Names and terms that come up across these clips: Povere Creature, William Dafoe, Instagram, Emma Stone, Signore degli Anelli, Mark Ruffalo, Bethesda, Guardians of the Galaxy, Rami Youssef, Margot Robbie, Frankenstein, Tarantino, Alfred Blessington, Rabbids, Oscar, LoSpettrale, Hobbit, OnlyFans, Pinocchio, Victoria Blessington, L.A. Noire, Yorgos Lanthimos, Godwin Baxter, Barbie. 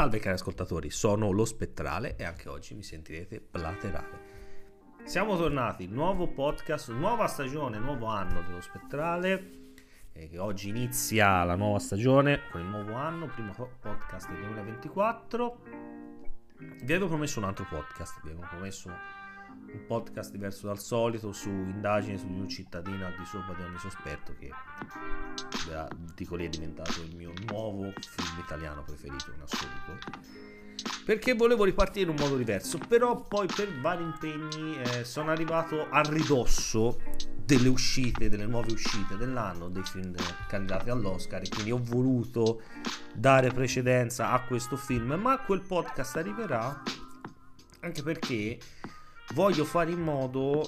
Salve cari ascoltatori, sono LoSpettrale e anche oggi mi sentirete platerale. Siamo tornati, nuovo podcast, nuova stagione, nuovo anno dello Spettrale. Che oggi inizia la nuova stagione con il nuovo anno, primo podcast del 2024. Vi avevo promesso un altro podcast, vi avevo promesso un podcast diverso dal solito su indagini su un cittadino al di sopra di ogni sospetto, che dico lì è diventato il mio nuovo film italiano preferito in assoluto, perché volevo ripartire in un modo diverso, però poi per vari impegni sono arrivato a ridosso delle uscite, delle nuove uscite dell'anno, dei film candidati all'Oscar, e quindi ho voluto dare precedenza a questo film, ma quel podcast arriverà anche perché voglio fare in modo,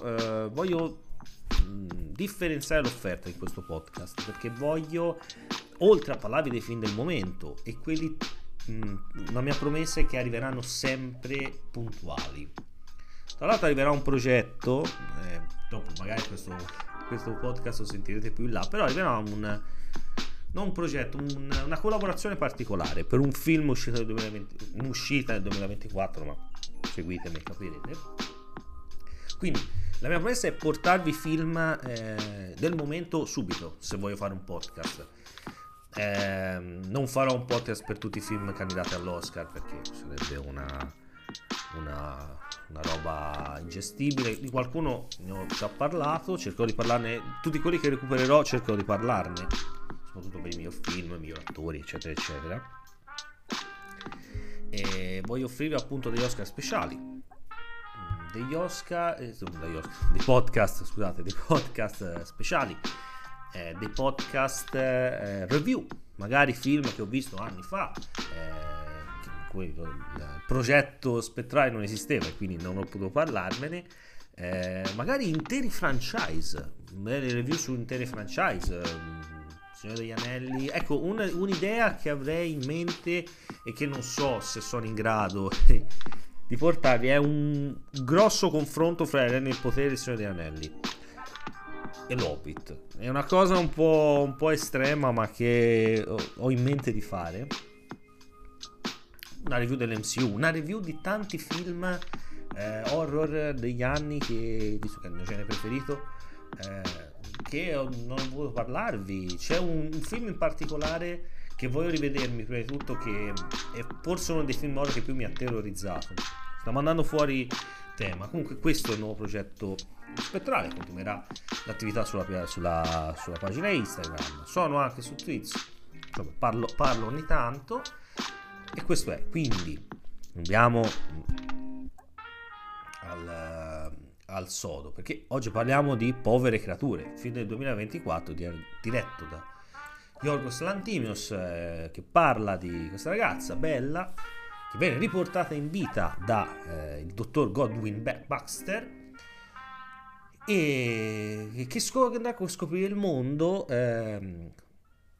voglio differenziare l'offerta in questo podcast, perché voglio, oltre a parlarvi dei film del momento e quelli, la mia promessa è che arriveranno sempre puntuali. Tra l'altro arriverà un progetto, dopo magari questo podcast lo sentirete più in là, però arriverà una collaborazione particolare per un film uscita nel 2024, ma seguitemi e capirete. Quindi la mia promessa è portarvi film del momento subito, se voglio fare un podcast. Non farò un podcast per tutti i film candidati all'Oscar, perché sarebbe una roba ingestibile. Di qualcuno ne ho già parlato, cercherò di parlarne, tutti quelli che recupererò cercherò di parlarne, soprattutto per i miei film, i miei attori, eccetera eccetera. E voglio offrirvi appunto degli Oscar speciali, dei podcast, scusate, dei podcast speciali, dei podcast review, magari film che ho visto anni fa, il progetto Spettrale non esisteva e quindi non ho potuto parlarmene, magari interi franchise, review su interi franchise, Signore degli Anelli. Ecco un'idea che avrei in mente e che non so se sono in grado di portarvi è un grosso confronto fra Il Potere e Il Signore degli Anelli e l'Hobbit. È una cosa un po' estrema, ma che ho in mente di fare, una review dell'MCU, una review di tanti film horror degli anni, che visto che è il mio genere preferito, che non ho voluto parlarvi. C'è un film in particolare che voglio rivedermi prima di tutto, che è forse uno dei film horror che più mi ha terrorizzato. Stiamo andando fuori tema, comunque questo è il nuovo progetto Spettrale. Continuerà l'attività sulla pagina Instagram, sono anche su Twitch, insomma parlo ogni tanto, e questo è. Quindi andiamo al sodo, perché oggi parliamo di Povere Creature, film del 2024 diretto da Yorgos Lanthimos, che parla di questa ragazza bella che viene riportata in vita da il dottor Godwin Baxter, e che andrà a scoprire il mondo,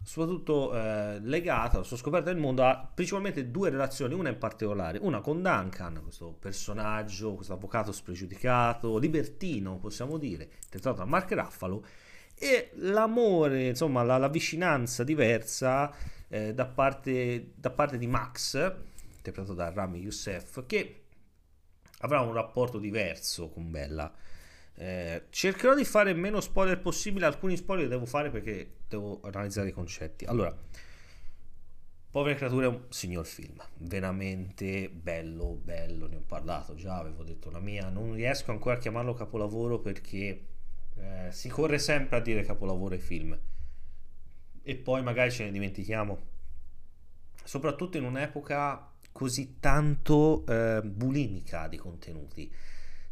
soprattutto legato alla sua scoperta del mondo a principalmente due relazioni, una in particolare, una con Duncan, questo personaggio, questo avvocato spregiudicato, libertino possiamo dire, interpretato da Mark Ruffalo, e l'amore, insomma la vicinanza diversa da parte di Max, interpretato da Rami Youssef, che avrà un rapporto diverso con Bella. Cercherò di fare meno spoiler possibile, alcuni spoiler devo fare perché devo analizzare i concetti. Allora, Povere Creature è un signor film, veramente bello, ne ho parlato già, avevo detto la mia, non riesco ancora a chiamarlo capolavoro perché si corre sempre a dire capolavoro ai film e poi magari ce ne dimentichiamo, soprattutto in un'epoca così tanto bulimica di contenuti.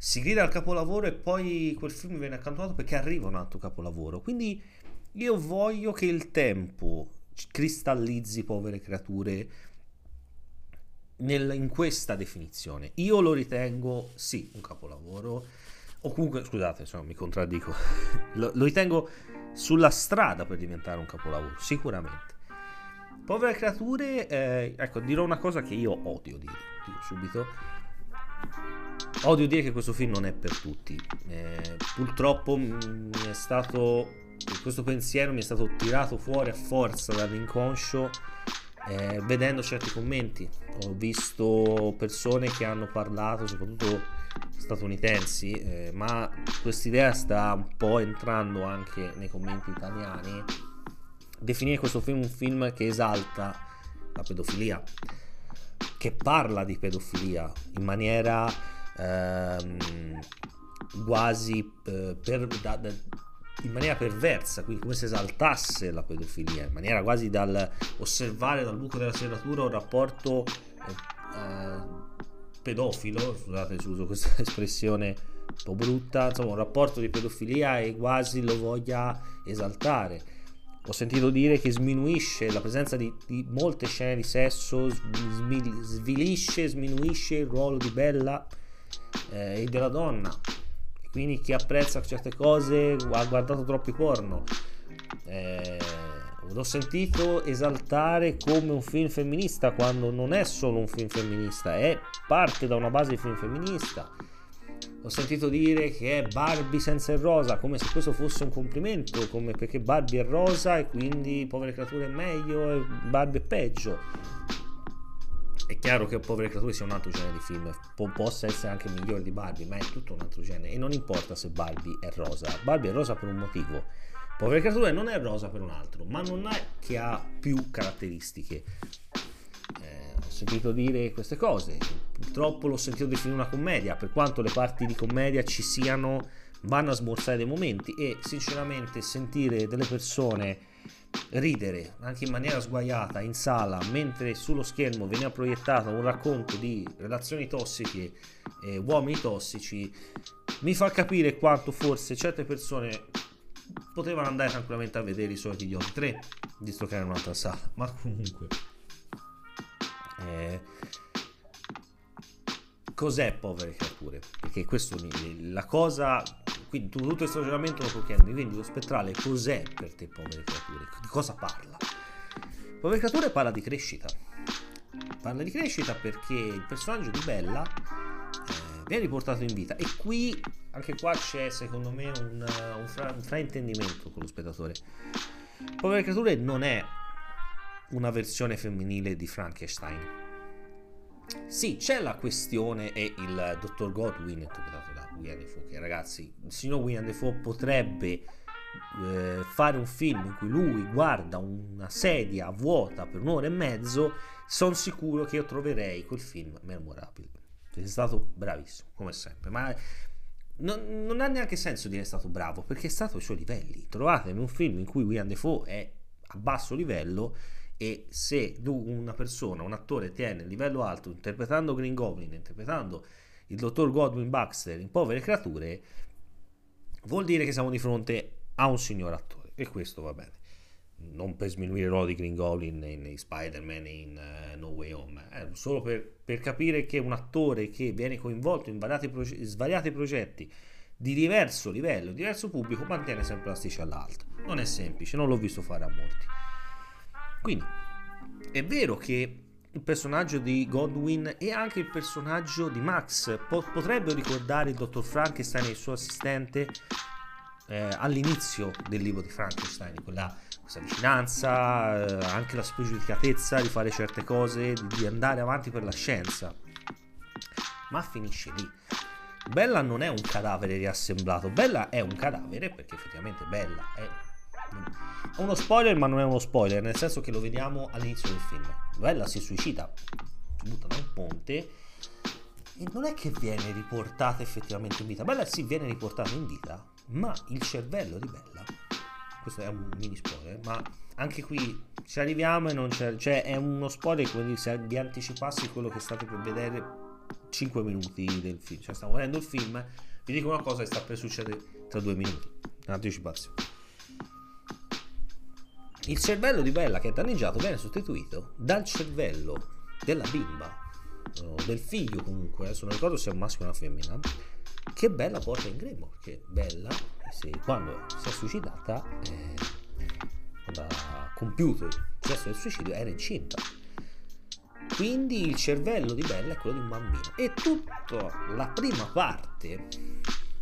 Si grida al capolavoro e poi quel film viene accantonato perché arriva un altro capolavoro. Quindi io voglio che il tempo cristallizzi Povere Creature in questa definizione. Io lo ritengo sì un capolavoro, o comunque, scusate se no mi contraddico, lo ritengo sulla strada per diventare un capolavoro sicuramente. Povere Creature, ecco, dirò una cosa che io odio dire, dico subito, odio dire che questo film non è per tutti. Purtroppo questo pensiero mi è stato tirato fuori a forza dall'inconscio vedendo certi commenti, ho visto persone che hanno parlato, soprattutto statunitensi, ma quest'idea sta un po' entrando anche nei commenti italiani, definire questo film un film che esalta la pedofilia, che parla di pedofilia in maniera quasi in maniera perversa, quindi come se esaltasse la pedofilia, in maniera quasi dal osservare dal buco della serratura un rapporto pedofilo, scusate se uso questa espressione un po' brutta, insomma un rapporto di pedofilia e quasi lo voglia esaltare. Ho sentito dire che sminuisce la presenza di molte scene di sesso, svilisce, sminuisce il ruolo di Bella e della donna. Quindi chi apprezza certe cose ha guardato troppi porno. L'ho sentito esaltare come un film femminista, quando non è solo un film femminista, è parte da una base di film femminista. Ho sentito dire che è Barbie senza il rosa, come se questo fosse un complimento, come perché Barbie è rosa e quindi Povere Creature è meglio e Barbie è peggio. È chiaro che Povere Creature sia un altro genere di film, possa essere anche migliore di Barbie, ma è tutto un altro genere, e non importa se Barbie è rosa. Barbie è rosa per un motivo, Povere Creature non è rosa per un altro, ma non è che ha più caratteristiche. Ho sentito dire queste cose, purtroppo l'ho sentito definire una commedia, per quanto le parti di commedia ci siano, vanno a smorzare dei momenti, e sinceramente sentire delle persone ridere anche in maniera sguaiata in sala mentre sullo schermo veniva proiettato un racconto di relazioni tossiche e uomini tossici mi fa capire quanto forse certe persone potevano andare tranquillamente a vedere I Soliti Idioti 3, visto che era un'altra sala, ma comunque cos'è Povere Creature? Perché questo la cosa, quindi tutto questo ragionamento lo puoi chiedere, quindi LoSpettrale, cos'è per te Povere Creature? Di cosa parla? Povere Creature parla di crescita. Parla di crescita perché il personaggio di Bella viene riportato in vita, e qui, anche qua c'è secondo me un fraintendimento con lo spettatore. Povere Creature non è una versione femminile di Frankenstein. Sì, c'è la questione, e il dottor Godwin interpretato da William Dafoe, che ragazzi, il signor William Dafoe potrebbe fare un film in cui lui guarda una sedia vuota per un'ora e mezzo, sono sicuro che io troverei quel film memorabile. È stato bravissimo, come sempre, ma non ha neanche senso dire è stato bravo, perché è stato ai suoi livelli. Trovatemi un film in cui William Dafoe è a basso livello, e se una persona, un attore tiene il livello alto interpretando Green Goblin, interpretando il dottor Godwin Baxter in Povere Creature, vuol dire che siamo di fronte a un signor attore, e questo va bene, non per sminuire il ruolo di Green Goblin in Spider-Man e in No Way Home, solo per capire che un attore che viene coinvolto in svariati progetti di diverso livello, diverso pubblico, mantiene sempre l'asticella all'alto. Non è semplice, non l'ho visto fare a molti. Quindi è vero che il personaggio di Godwin e anche il personaggio di Max potrebbero ricordare il dottor Frankenstein e il suo assistente all'inizio del libro di Frankenstein, questa vicinanza, anche la spregiudicatezza di fare certe cose, di andare avanti per la scienza, ma finisce lì. Bella non è un cadavere riassemblato, Bella è un cadavere, perché effettivamente Bella è uno spoiler, ma non è uno spoiler, nel senso che lo vediamo all'inizio del film. Bella si suicida, si butta da un ponte, e non è che viene riportata effettivamente in vita. Bella sì, viene riportata in vita, ma il cervello di Bella, questo è un mini spoiler, ma anche qui ci arriviamo, e non c'è, cioè è uno spoiler, quindi se vi anticipassi quello che state per vedere 5 minuti del film, cioè stiamo vedendo il film, vi dico una cosa che sta per succedere tra 2 minuti, anticipazione. Il cervello di Bella, che è danneggiato, viene sostituito dal cervello della bimba, del figlio comunque, adesso non ricordo se è un maschio o una femmina, che Bella porta in grembo, perché Bella, quando si è suicidata, quando ha compiuto il gesto del suicidio, era incinta. Quindi il cervello di Bella è quello di un bambino, e tutta la prima parte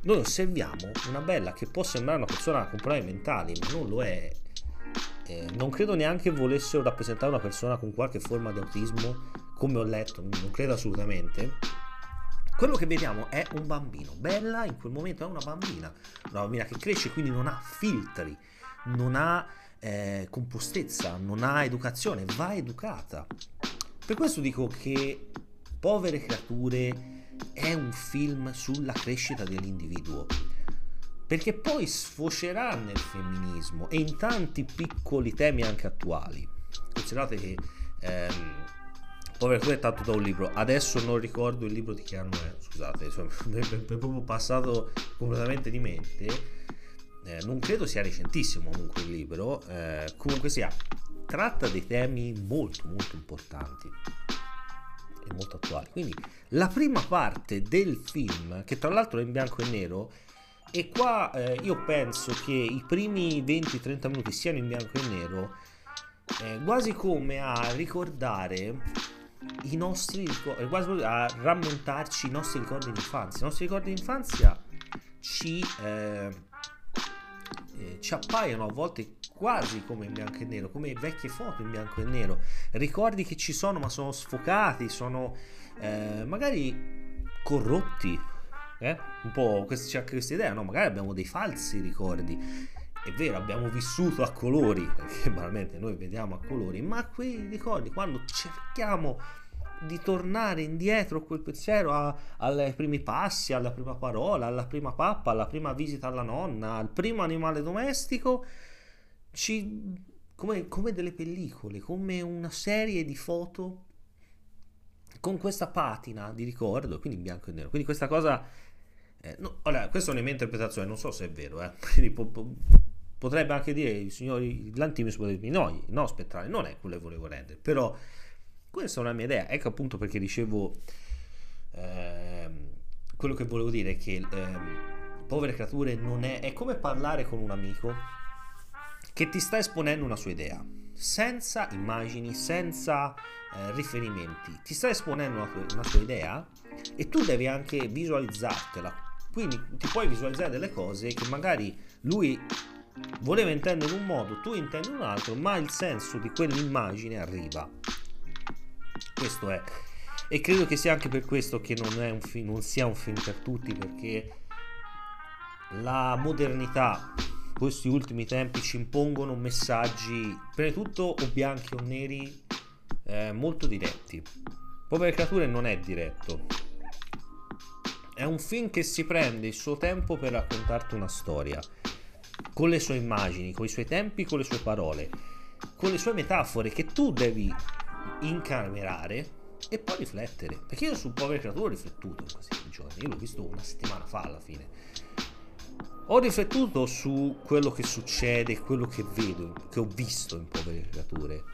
noi osserviamo una Bella che può sembrare una persona con problemi mentali, ma non lo è, Non credo neanche volessero rappresentare una persona con qualche forma di autismo, come ho letto, non credo assolutamente. Quello che vediamo è un bambino. Bella in quel momento è una bambina che cresce, quindi non ha filtri, non ha compostezza, non ha educazione, va educata. Per questo dico che Povere Creature è un film sulla crescita dell'individuo, perché poi sfocerà nel femminismo e in tanti piccoli temi anche attuali. Considerate che Povere Creature è tratto da un libro, adesso non ricordo il libro di che anno è, scusate, insomma, è proprio passato completamente di mente, non credo sia recentissimo comunque il libro, comunque sia, tratta dei temi molto molto importanti e molto attuali. Quindi la prima parte del film, che tra l'altro è in bianco e nero, e qua io penso che i primi 20-30 minuti siano in bianco e nero, quasi come a ricordare i nostri ricordi, quasi a rammontarci i nostri ricordi di infanzia. I nostri ricordi di infanzia ci appaiono a volte quasi come in bianco e nero, come vecchie foto in bianco e nero, ricordi che ci sono ma sono sfocati, sono magari corrotti. Un po' c'è anche questa idea, no? Magari abbiamo dei falsi ricordi, è vero, abbiamo vissuto a colori, perché banalmente noi vediamo a colori, ma quei ricordi, quando cerchiamo di tornare indietro quel pensiero ai primi passi, alla prima parola, alla prima pappa, alla prima visita alla nonna, al primo animale domestico, come delle pellicole, come una serie di foto con questa patina di ricordo, quindi in bianco e nero. Quindi questa cosa, no, allora, questa è una mia interpretazione, non so se è vero, quindi potrebbe anche dire il signor Lanthimos, potrebbe dire no, Spettrale, non è quello che volevo rendere, però questa è una mia idea. Ecco appunto perché dicevo, quello che volevo dire è che Povere Creature non è come parlare con un amico che ti sta esponendo una sua idea, senza immagini, senza riferimenti, ti sta esponendo una sua idea e tu devi anche visualizzartela, quindi ti puoi visualizzare delle cose che magari lui voleva intendere in un modo, tu intendi un altro, ma il senso di quell'immagine arriva. Questo è, e credo che sia anche per questo che non sia un film per tutti, perché la modernità, questi ultimi tempi, ci impongono messaggi prima di tutto o bianchi o neri, molto diretti. Povere Creature non è diretto, è un film che si prende il suo tempo per raccontarti una storia, con le sue immagini, con i suoi tempi, con le sue parole, con le sue metafore che tu devi incamerare e poi riflettere, perché io su Povere Creature ho riflettuto in questi giorni, io l'ho visto una settimana fa alla fine. Ho riflettuto su quello che succede, quello che vedo, che ho visto in Povere Creature,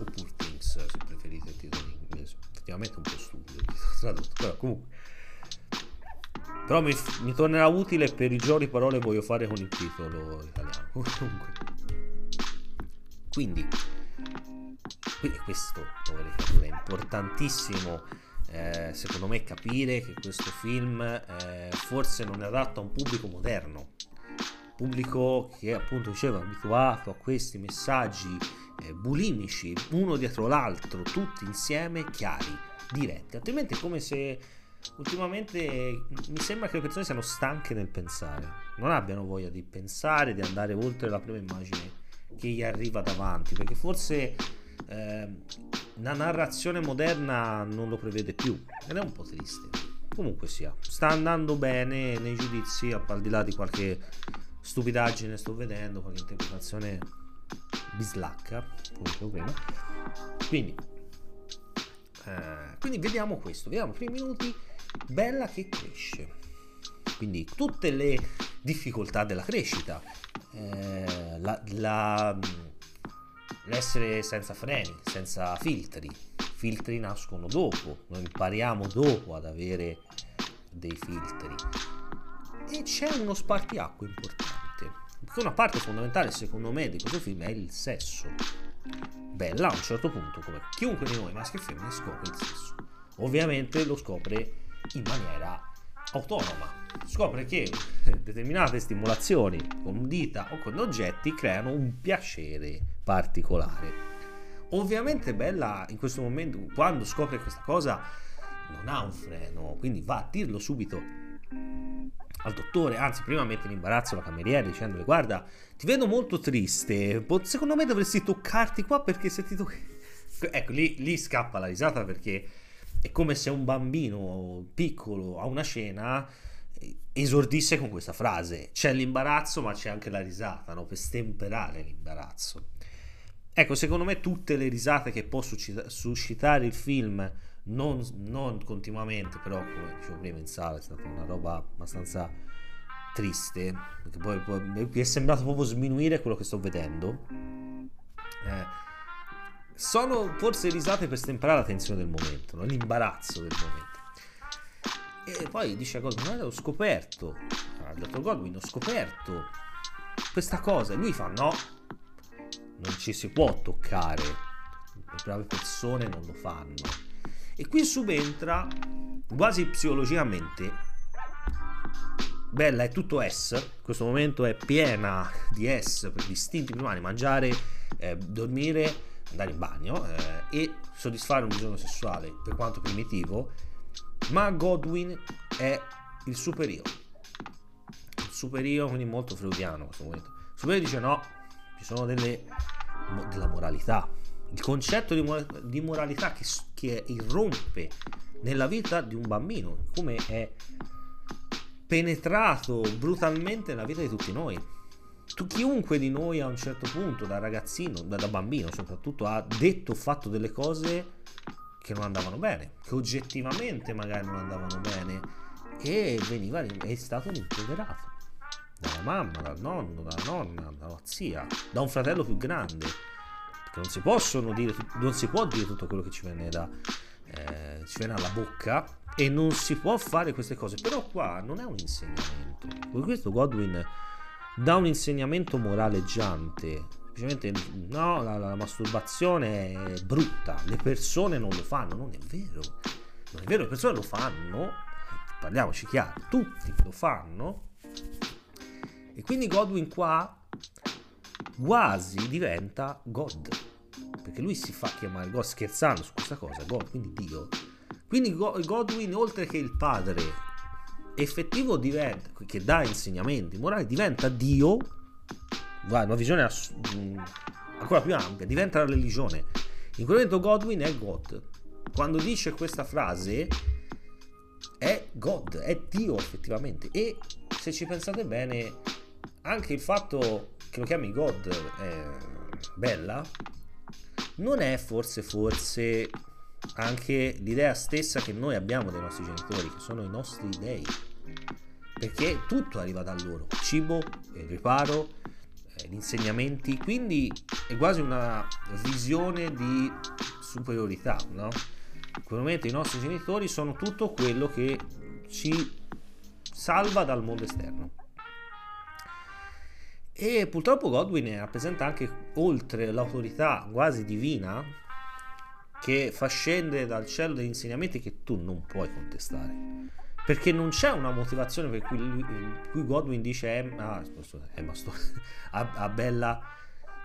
o Poor Things, se preferite il titolo in inglese, effettivamente è un po' stupido tradotto, però comunque, però mi tornerà utile per i giochi parole che voglio fare con il titolo italiano, comunque. Quindi questo Povere Creature è importantissimo. Secondo me capire che questo film forse non è adatto a un pubblico moderno, pubblico che appunto diceva abituato a questi messaggi bulimici, uno dietro l'altro, tutti insieme, chiari, diretti, altrimenti è come se ultimamente mi sembra che le persone siano stanche nel pensare, non abbiano voglia di pensare, di andare oltre la prima immagine che gli arriva davanti, perché forse la narrazione moderna non lo prevede più ed è un po' triste. Comunque sia, sta andando bene nei giudizi, al di là di qualche stupidaggine sto vedendo, qualche interpretazione bislacca come dicevo prima. Quindi vediamo questo, vediamo i primi minuti, Bella che cresce, quindi tutte le difficoltà della crescita, l'essere senza freni, senza filtri nascono dopo, noi impariamo dopo ad avere dei filtri, e c'è uno spartiacque importante, perché una parte fondamentale secondo me di questo film è il sesso. Bella a un certo punto, come chiunque di noi, maschi e femmine, scopre il sesso, ovviamente lo scopre in maniera autonoma, scopre che determinate stimolazioni con dita o con oggetti creano un piacere particolare. Ovviamente Bella in questo momento, quando scopre questa cosa, non ha un freno, quindi va a dirlo subito al dottore, anzi prima mette in imbarazzo la cameriera dicendole: guarda, ti vedo molto triste, secondo me dovresti toccarti qua, perché se ti tocchi... Ecco, lì scappa la risata, perché è come se un bambino piccolo a una scena esordisse con questa frase. C'è l'imbarazzo ma c'è anche la risata, no? Per stemperare l'imbarazzo. Ecco, secondo me tutte le risate che può suscitare il film, non continuamente, però come dicevo prima in sala è stata una roba abbastanza triste, perché poi mi è sembrato proprio sminuire quello che sto vedendo. Sono forse risate per stemperare la tensione del momento, no? L'imbarazzo del momento. E poi dice a Godwin: ho scoperto, ha detto Godwin, ho scoperto questa cosa, e lui fa: no, non ci si può toccare, le brave persone non lo fanno. E qui subentra quasi psicologicamente Bella, è tutto S, in questo momento è piena di S per gli istinti primari: mangiare, dormire, andare in bagno e soddisfare un bisogno sessuale, per quanto primitivo. Ma Godwin è il superiore, quindi molto freudiano in questo momento. Il superiore dice: no, ci sono della moralità. Il concetto di moralità che irrompe nella vita di un bambino, come è penetrato brutalmente nella vita di tutti noi. Chiunque di noi a un certo punto, da ragazzino, da bambino soprattutto, ha detto, fatto delle cose che non andavano bene, che oggettivamente magari non andavano bene, e è stato rimproverato dalla mamma, dal nonno, dalla nonna, dalla zia, da un fratello più grande. Che non si può dire tutto quello che ci viene alla bocca, e non si può fare queste cose. Però qua non è un insegnamento. Per questo Godwin dà un insegnamento moraleggiante. Semplicemente no, la masturbazione è brutta, le persone non lo fanno. Non è vero, non è vero, le persone lo fanno, parliamoci chiaro, tutti lo fanno. E quindi Godwin qua quasi diventa God, perché lui si fa chiamare God, scherzando su questa cosa, God, quindi Dio. Quindi Godwin, oltre che il padre effettivo, diventa, che dà insegnamenti morali, diventa Dio, una visione ancora più ampia, diventa la religione. In quel momento Godwin è God, quando dice questa frase è God, è Dio effettivamente. E se ci pensate bene, anche il fatto che lo chiami God, Bella, non è forse anche l'idea stessa che noi abbiamo dei nostri genitori, che sono i nostri dei, perché tutto arriva da loro: il cibo, il riparo, gli insegnamenti. Quindi è quasi una visione di superiorità, no? In quel momento i nostri genitori sono tutto quello che ci salva dal mondo esterno. E purtroppo Godwin rappresenta anche, oltre l'autorità quasi divina, che fa scendere dal cielo degli insegnamenti che tu non puoi contestare, perché non c'è una motivazione per cui Godwin dice a Bella: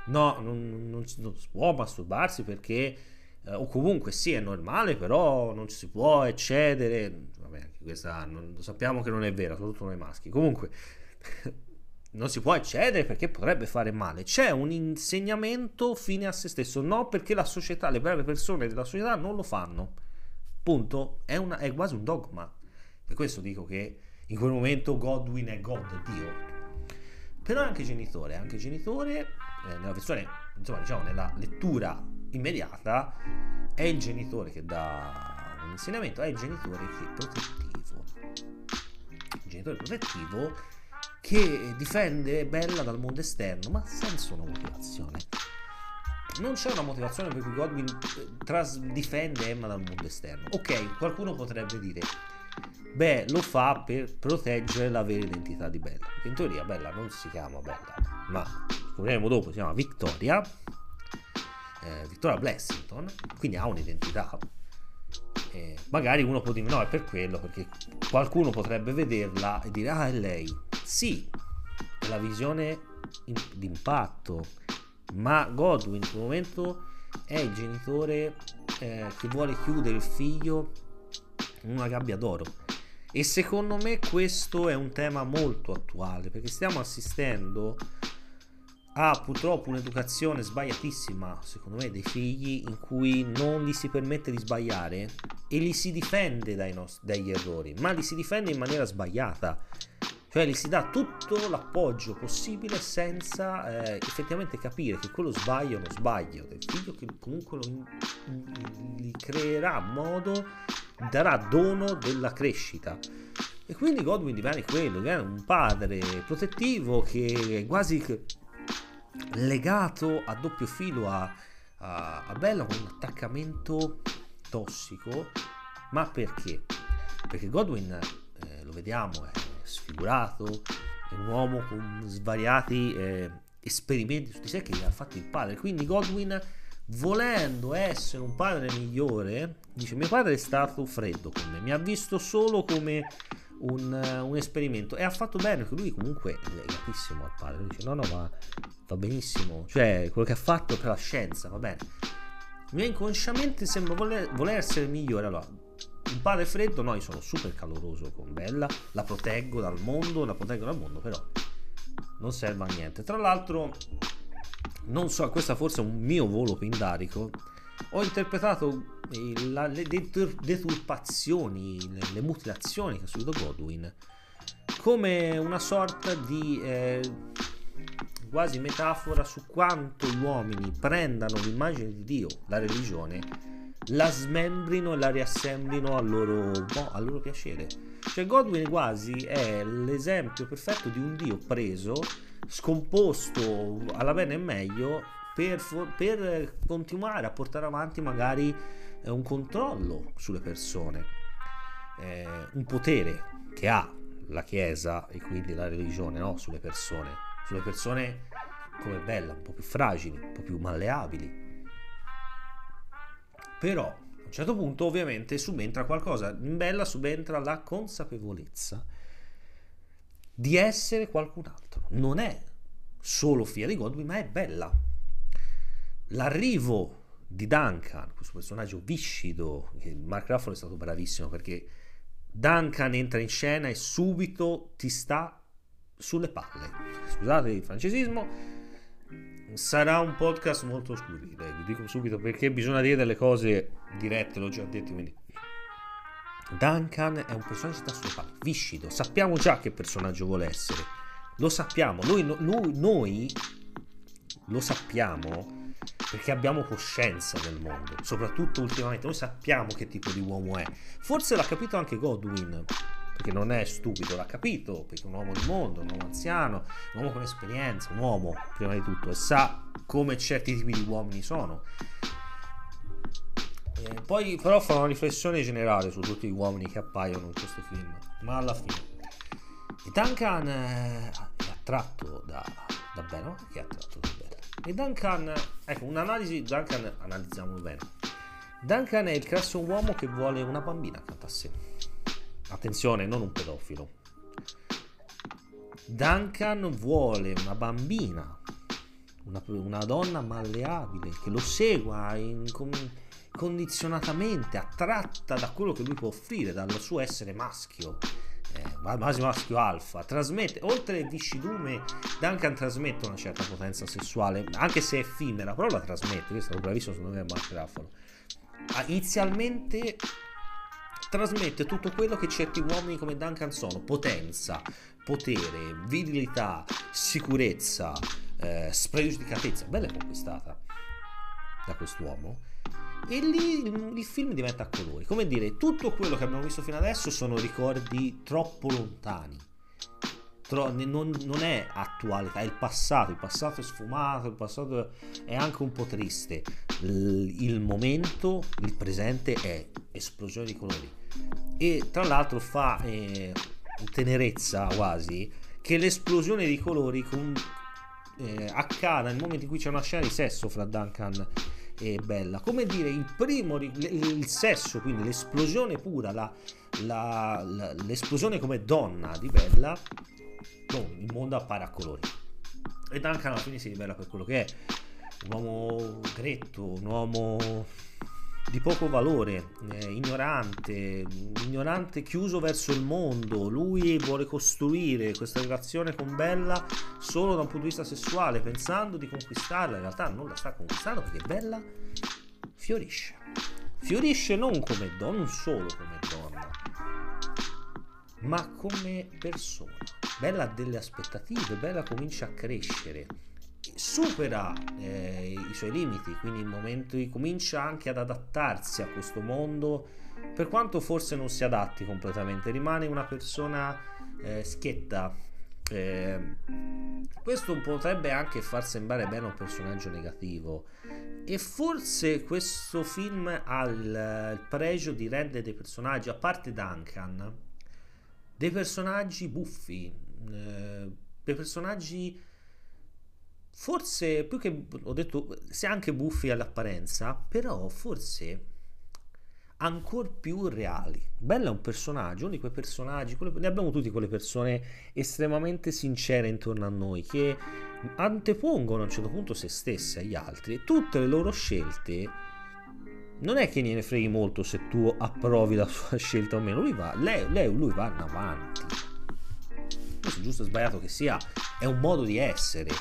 no, non si può masturbarsi, perché o comunque sì, è normale, però non si può eccedere. Vabbè, questa lo sappiamo che non è vera, soprattutto noi maschi. Comunque non si può eccedere perché potrebbe fare male. C'è un insegnamento fine a se stesso. No, perché la società, le brave persone della società non lo fanno. Punto. È quasi un dogma. Per questo dico che in quel momento Godwin è God, Dio. Però anche genitore, nella versione, insomma, diciamo, nella lettura immediata, è il genitore che dà un insegnamento, è il genitore che è protettivo. Il genitore protettivo che difende Bella dal mondo esterno, ma senza una motivazione. Non c'è una motivazione per cui Godwin difende Emma dal mondo esterno. Ok, qualcuno potrebbe dire: beh, lo fa per proteggere la vera identità di Bella, perché in teoria Bella non si chiama Bella, ma scopriremo dopo, si chiama Victoria Blessington, quindi ha un'identità. Magari uno può dire no, è per quello, perché qualcuno potrebbe vederla e dire ah, è lei. Sì, è la visione d'impatto, ma Godwin in quel momento è il genitore che vuole chiudere il figlio in una gabbia d'oro, e secondo me questo è un tema molto attuale, perché stiamo assistendo a purtroppo un'educazione sbagliatissima, secondo me, dei figli, in cui non gli si permette di sbagliare e li si difende dagli errori, ma li si difende in maniera sbagliata, cioè gli si dà tutto l'appoggio possibile senza effettivamente capire che quello sbaglio è uno sbaglio del figlio, che comunque gli creerà modo, darà dono della crescita. E quindi Godwin diventa quello, diventa un padre protettivo che è quasi legato a doppio filo a Bella, con un attaccamento tossico. Ma perché? Perché Godwin lo vediamo, è sfigurato, è un uomo con svariati esperimenti su di sé che gli ha fatto il padre. Quindi Godwin, volendo essere un padre migliore, dice: mio padre è stato freddo con me, mi ha visto solo come un esperimento, e ha fatto bene, perché lui comunque è legatissimo al padre. Lui dice no ma va benissimo, cioè quello che ha fatto per la scienza va bene. Il mio inconsciamente sembra voler essere migliore. Allora, un padre freddo, no, io sono super caloroso con Bella, la proteggo dal mondo, però non serve a niente. Tra l'altro, non so, questa forse è un mio volo pindarico, ho interpretato le deturpazioni, le mutilazioni che ha subito Godwin come una sorta di quasi metafora su quanto gli uomini prendano l'immagine di Dio, la religione, la smembrino e la riassemblino al loro piacere. Cioè Godwin quasi è l'esempio perfetto di un Dio preso, scomposto alla bene e meglio, per continuare a portare avanti magari un controllo sulle persone, un potere che ha la Chiesa e quindi la religione, no? sulle persone come Bella, un po' più fragili, un po' più malleabili. Però a un certo punto ovviamente subentra qualcosa, in Bella subentra la consapevolezza di essere qualcun altro, non è solo figlia di Godwin ma è Bella. L'arrivo di Duncan, questo personaggio viscido, Mark Ruffalo è stato bravissimo, perché Duncan entra in scena e subito ti sta sulle palle. Scusate il francesismo, sarà un podcast molto oscurile, vi dico subito, perché bisogna dire delle cose dirette, l'ho già detto. Quindi Duncan è un personaggio che sta sulle palle, viscido, sappiamo già che personaggio vuole essere, lo sappiamo, noi lo sappiamo, perché abbiamo coscienza del mondo, soprattutto ultimamente noi sappiamo che tipo di uomo è. Forse l'ha capito anche Godwin, perché non è stupido, l'ha capito, perché è un uomo di mondo, un uomo anziano, un uomo con esperienza, un uomo prima di tutto, e sa come certi tipi di uomini sono. Poi però fa una riflessione generale su tutti gli uomini che appaiono in questo film, ma alla fine Duncan è attratto da Bella, ma perché è attratto da Bella? E Duncan, ecco un'analisi, Duncan, analizziamolo bene. Duncan è il classico uomo che vuole una bambina accanto a sé. Attenzione, non un pedofilo. Duncan vuole una bambina, una donna malleabile che lo segua condizionatamente, attratta da quello che lui può offrire, dal suo essere maschio. Maschio alfa, trasmette, oltre al viscidume, Duncan trasmette una certa potenza sessuale, anche se effimera, però la trasmette. Questo è stato bravissimo secondo me a Mark Ruffalo. Inizialmente trasmette tutto quello che certi uomini come Duncan sono: potenza, potere, virilità, sicurezza, spregiudicatezza. Bella è conquistata da quest'uomo. E lì il film diventa a colori, come dire, tutto quello che abbiamo visto fino adesso sono ricordi troppo lontani, non è attualità, è il passato è sfumato, il passato è anche un po' triste. Il momento, il presente è esplosione di colori, e tra l'altro fa tenerezza quasi che l'esplosione di colori accada nel momento in cui c'è una scena di sesso fra Duncan e bella. Come dire, il primo, il sesso, quindi l'esplosione pura, l'esplosione come donna di Bella, il mondo appare a colori. E Duncan alla fine si rivela per quello che è, un uomo gretto, un uomo di poco valore, ignorante, chiuso verso il mondo. Lui vuole costruire questa relazione con Bella solo da un punto di vista sessuale, pensando di conquistarla. In realtà non la sta conquistando, perché Bella fiorisce. Fiorisce non come donna, non solo come donna, ma come persona. Bella ha delle aspettative, Bella comincia a crescere, supera i suoi limiti, quindi il momento in cui comincia anche ad adattarsi a questo mondo, per quanto forse non si adatti completamente, rimane una persona schietta. Questo potrebbe anche far sembrare Bella un personaggio negativo, e forse questo film ha il pregio di rendere dei personaggi, a parte Duncan, dei personaggi buffi, dei personaggi forse, più che, ho detto, se anche buffi all'apparenza, però forse ancor più reali. Bella è un personaggio, uno di quei personaggi, ne abbiamo tutti quelle persone estremamente sincere intorno a noi, che antepongono a un certo punto se stesse agli altri, e tutte le loro scelte non è che gliene freghi molto se tu approvi la sua scelta o meno. Lui va avanti, questo giusto o sbagliato che sia, è un modo di essere.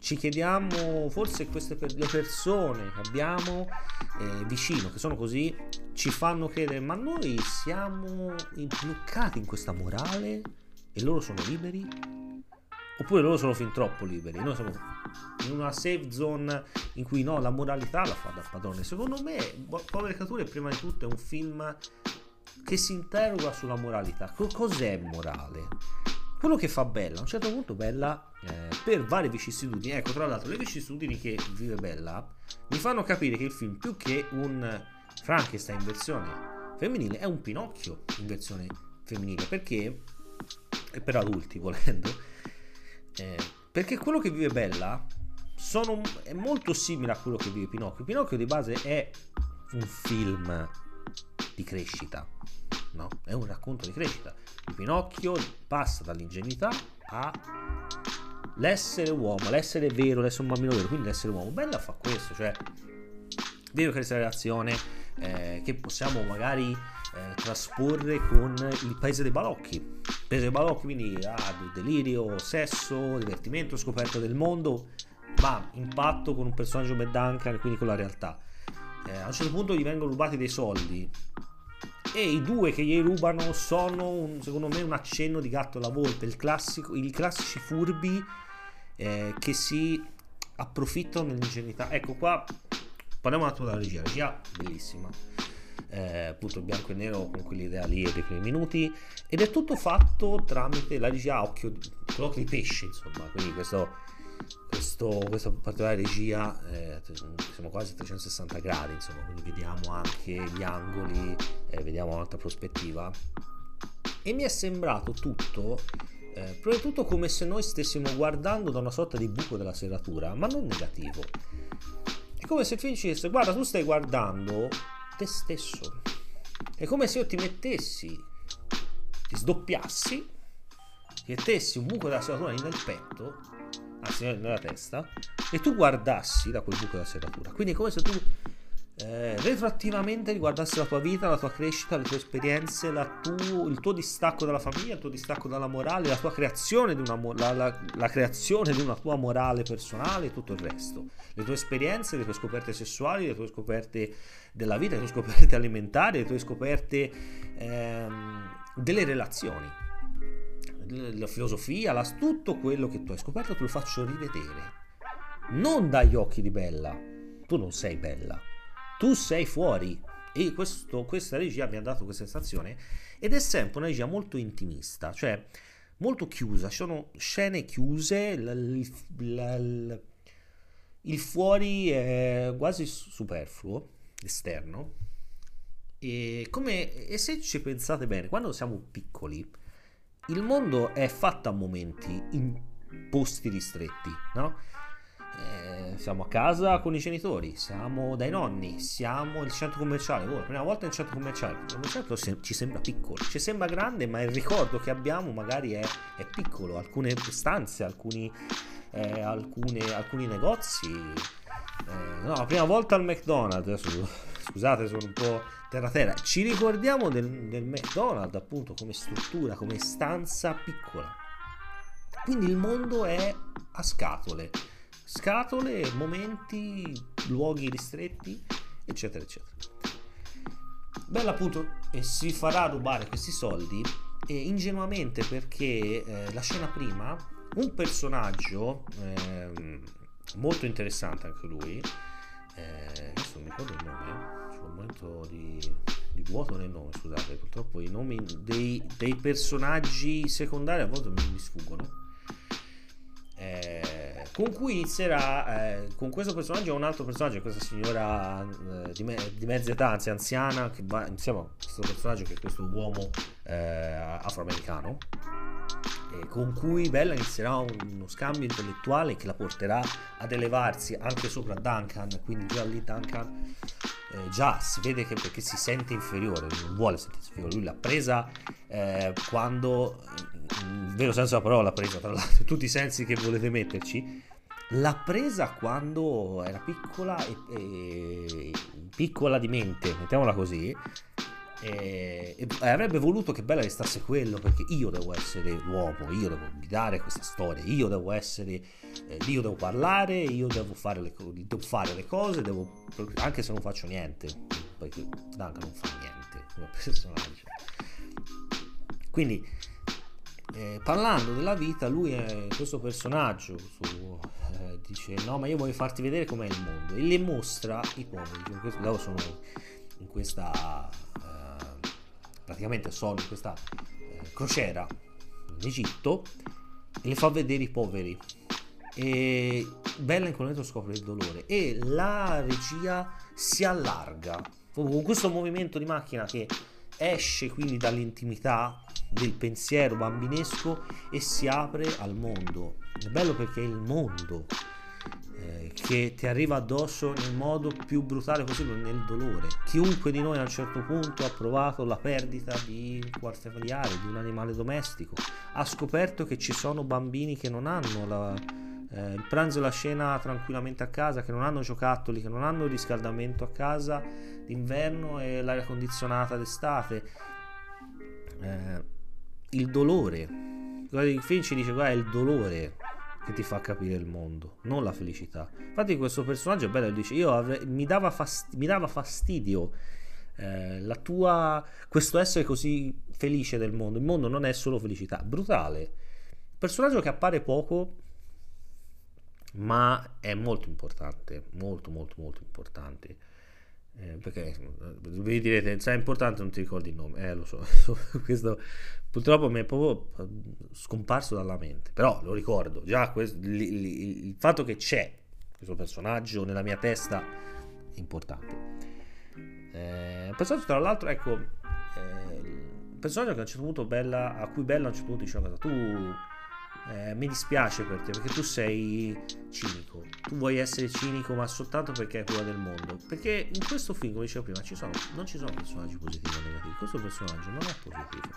Ci chiediamo forse le persone che abbiamo vicino, che sono così, ci fanno credere, ma noi siamo bloccati in questa morale e loro sono liberi? Oppure loro sono fin troppo liberi? Noi siamo in una safe zone in cui no, la moralità la fa da padrone. Secondo me Povere Creature prima di tutto è un film che si interroga sulla moralità. Cos'è morale? Quello che fa Bella, a un certo punto Bella, per varie vicissitudini, ecco, tra l'altro le vicissitudini che vive Bella mi fanno capire che il film, più che un Frankenstein in versione femminile, è un Pinocchio in versione femminile, perché è per adulti volendo, perché quello che vive Bella è molto simile a quello che vive Pinocchio. Pinocchio di base è un film di crescita, no? È un racconto di crescita. Pinocchio passa dall'ingenuità all'essere uomo, l'essere vero, l'essere un bambino vero, quindi l'essere uomo. Bella fa questo, cioè vedo che questa relazione che possiamo magari trasporre con il Paese dei Balocchi. Il Paese dei Balocchi quindi ha del delirio, sesso, divertimento, scoperta del mondo, ma impatto con un personaggio come Duncan, quindi con la realtà. A un certo punto gli vengono rubati dei soldi, e i due che gli rubano sono secondo me un accenno di Gatto alla Volpe, i classici furbi che si approfittano dell'ingenuità. Ecco, qua parliamo un attimo della regia bellissima, appunto bianco e nero con quell'idea lì dei primi minuti, ed è tutto fatto tramite la regia a occhio di pesce, insomma, quindi questa particolare regia, siamo quasi a 360 gradi, insomma, quindi vediamo anche gli angoli, vediamo un'altra prospettiva, e mi è sembrato tutto prima di tutto come se noi stessimo guardando da una sorta di buco della serratura, ma non negativo. È come se il film ci dicesse: guarda, tu stai guardando te stesso, è come se io ti sdoppiassi, ti mettessi un buco della serratura nel petto, anzi nella testa, e tu guardassi da quel buco della serratura. Quindi è come se tu retroattivamente riguardassi la tua vita, la tua crescita, le tue esperienze, il tuo distacco dalla famiglia, il tuo distacco dalla morale, la tua creazione di la creazione di una tua morale personale e tutto il resto, le tue esperienze, le tue scoperte sessuali, le tue scoperte della vita, le tue scoperte alimentari, le tue scoperte delle relazioni, la filosofia, tutto quello che tu hai scoperto te lo faccio rivedere, non dagli occhi di Bella. Tu non sei Bella, tu sei fuori, e questa regia mi ha dato questa sensazione, ed è sempre una regia molto intimista, cioè molto chiusa, ci sono scene chiuse, il fuori è quasi superfluo, esterno, e se ci pensate bene, quando siamo piccoli il mondo è fatto a momenti, in posti ristretti, no? Siamo a casa con i genitori, siamo dai nonni, siamo al centro commerciale. Oh, la prima volta in centro commerciale, ci sembra piccolo, ci sembra grande, ma il ricordo che abbiamo magari è piccolo. Alcune stanze, alcuni negozi. No, la prima volta al McDonald's, adesso, scusate, sono un po' terra. Ci ricordiamo del McDonald's, appunto, come struttura, come stanza piccola. Quindi il mondo è a scatole. Scatole, momenti, luoghi ristretti, eccetera, eccetera. Bella, appunto, e si farà rubare questi soldi ingenuamente, perché la scena prima, un personaggio molto interessante anche lui, adesso non mi ricordo il nome, c'è un momento di vuoto nel nome, scusate, purtroppo i nomi dei personaggi secondari a volte mi sfuggono. Con cui inizierà, con questo personaggio e un altro personaggio, questa signora di mezza età, anzi anziana, che va insieme a questo personaggio che è questo uomo afroamericano, con cui Bella inizierà uno scambio intellettuale che la porterà ad elevarsi anche sopra Duncan. Quindi già lì Duncan già si vede che, perché si sente inferiore, non vuole sentirsi inferiore, lui l'ha presa quando, in vero senso della parola, l'ha presa, tra l'altro, tutti i sensi che volete metterci, l'ha presa quando era piccola e piccola di mente, mettiamola così, e avrebbe voluto che Bella restasse quello, perché io devo essere uomo, io devo guidare questa storia, io devo essere, io devo parlare, io devo fare le cose, devo, anche se non faccio niente, perché Duncan non fa niente come personaggio. Quindi parlando della vita, lui è questo personaggio, dice: no, ma io voglio farti vedere com'è il mondo, e le mostra i poveri. Loro sono in questa praticamente sono in questa crociera in Egitto, e le fa vedere i poveri, e Bella in quel momento scopre il dolore, e la regia si allarga con questo movimento di macchina che esce quindi dall'intimità del pensiero bambinesco e si apre al mondo. È bello perché è il mondo che ti arriva addosso nel modo più brutale possibile, nel dolore. Chiunque di noi a un certo punto ha provato la perdita di un quarto familiare, di un animale domestico, ha scoperto che ci sono bambini che non hanno il pranzo e la cena tranquillamente a casa, che non hanno giocattoli, che non hanno il riscaldamento a casa d'inverno e l'aria condizionata d'estate. Il dolore, il film ci dice: guarda, è il dolore che ti fa capire il mondo, non la felicità. Infatti questo personaggio è bello, dice: mi dava fastidio la tua, questo essere così felice del mondo, il mondo non è solo felicità. Brutale, personaggio che appare poco ma è molto importante, molto molto molto importante. Perché vi direte: se è importante non ti ricordi il nome, lo so. Questo purtroppo mi è proprio scomparso dalla mente, però lo ricordo già. Il fatto che c'è questo personaggio nella mia testa è importante. Personaggio, tra l'altro, ecco, personaggio che a un certo punto Bella, a cui Bella a un certo punto dice una cosa: tu mi dispiace per te, perché tu sei cinico, tu vuoi essere cinico ma soltanto perché è quella del mondo. Perché in questo film, come dicevo prima, non ci sono personaggi positivi o negativi. Questo personaggio non è positivo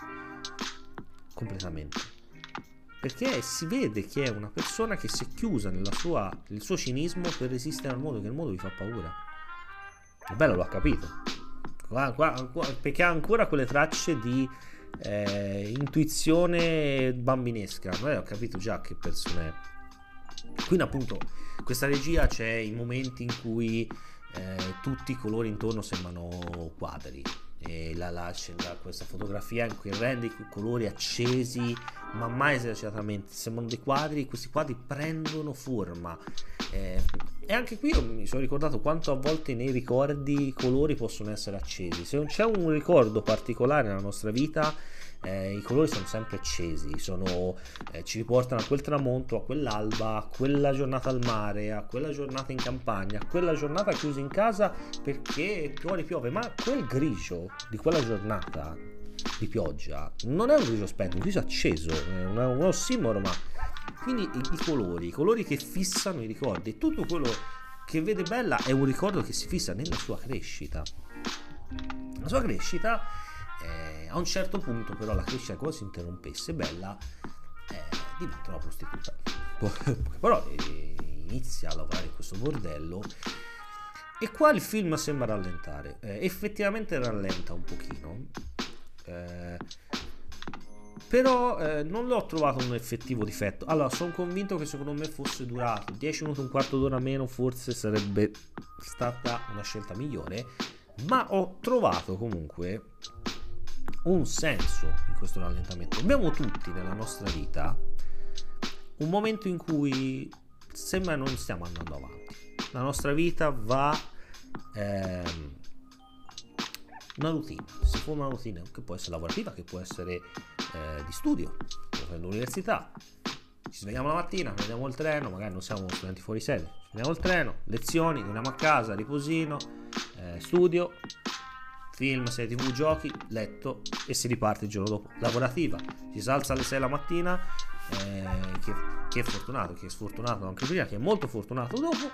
completamente, perché si vede che è una persona che si è chiusa nel suo cinismo per resistere al mondo, che il mondo gli fa paura. È bello, lo ha capito perché ha ancora quelle tracce di intuizione bambinesca. Ho capito già che persona è. Quindi, appunto, questa regia c'è i momenti in cui tutti i colori intorno sembrano quadri, e c'è questa fotografia in cui rende i colori accesi ma mai esageratamente, sembrano dei quadri. Questi quadri prendono forma, e anche qui io mi sono ricordato quanto a volte nei ricordi i colori possono essere accesi. Se non c'è un ricordo particolare nella nostra vita, i colori sono sempre accesi, ci riportano a quel tramonto, a quell'alba, a quella giornata al mare, a quella giornata in campagna, a quella giornata chiusa in casa perché fuori piove. Ma quel grigio di quella giornata di pioggia non è un grigio spento, è un grigio acceso, è un ossimoro, ma Quindi i colori che fissano i ricordi. Tutto quello che vede Bella è un ricordo che si fissa nella sua crescita. La sua crescita, a un certo punto però la crescita cosa si interrompesse, Bella diventa una prostituta. Però inizia a lavorare in questo bordello. E qua il film sembra rallentare, effettivamente rallenta un pochino, però non l'ho trovato un effettivo difetto. Allora, sono convinto che secondo me fosse durato 10 minuti, un quarto d'ora meno, forse sarebbe stata una scelta migliore, ma ho trovato comunque un senso in questo rallentamento. Abbiamo tutti nella nostra vita un momento in cui sembra non stiamo andando avanti, la nostra vita va una routine, si forma una routine che può essere lavorativa, che può essere di studio, all'università. Ci svegliamo la mattina, prendiamo il treno, magari non siamo studenti fuori sede, prendiamo il treno, lezioni, torniamo a casa, riposino, studio, film, serie tv, giochi, letto, e si riparte il giorno dopo. Lavorativa, si salza alle 6 la mattina, che è fortunato, che è sfortunato anche prima, che è molto fortunato dopo,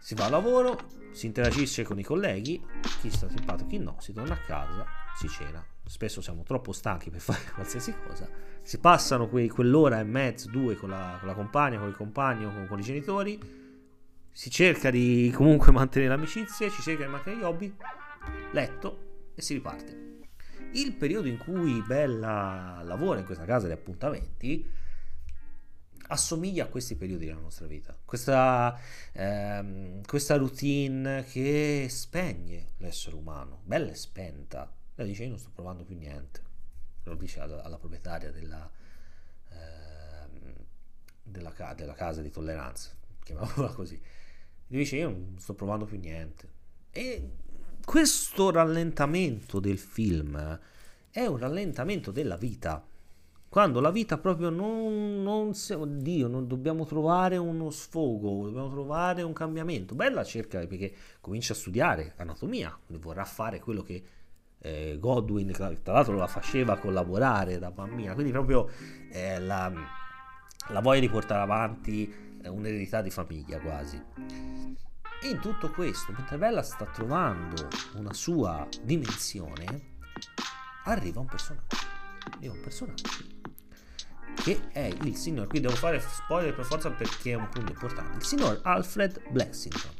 si va al lavoro, si interagisce con i colleghi, chi sta simpatico, chi no, si torna a casa, si cena, spesso siamo troppo stanchi per fare qualsiasi cosa, si passano quell'ora e mezzo, due con la compagna, con il compagno, con i genitori, si cerca di comunque mantenere l'amicizia, si cerca di mantenere gli hobby, letto, e si riparte. Il periodo in cui Bella lavora in questa casa di appuntamenti assomiglia a questi periodi della nostra vita, questa routine che spegne l'essere umano. Bella è spenta, lei dice io non sto provando più niente, lo dice alla proprietaria della casa di tolleranza, chiamiamola così, lui dice io non sto provando più niente. E questo rallentamento del film è un rallentamento della vita, quando la vita proprio oddio, non dobbiamo trovare uno sfogo, dobbiamo trovare un cambiamento. Bella cerca, perché comincia a studiare anatomia, vorrà fare quello che Godwin, tra l'altro, la faceva collaborare da bambina, quindi proprio la voglia di portare avanti un'eredità di famiglia quasi. E in tutto questo, mentre Bella sta trovando una sua dimensione, arriva un personaggio. È un personaggio che è il signor, qui devo fare spoiler per forza perché è un punto importante, il signor Alfred Blessington.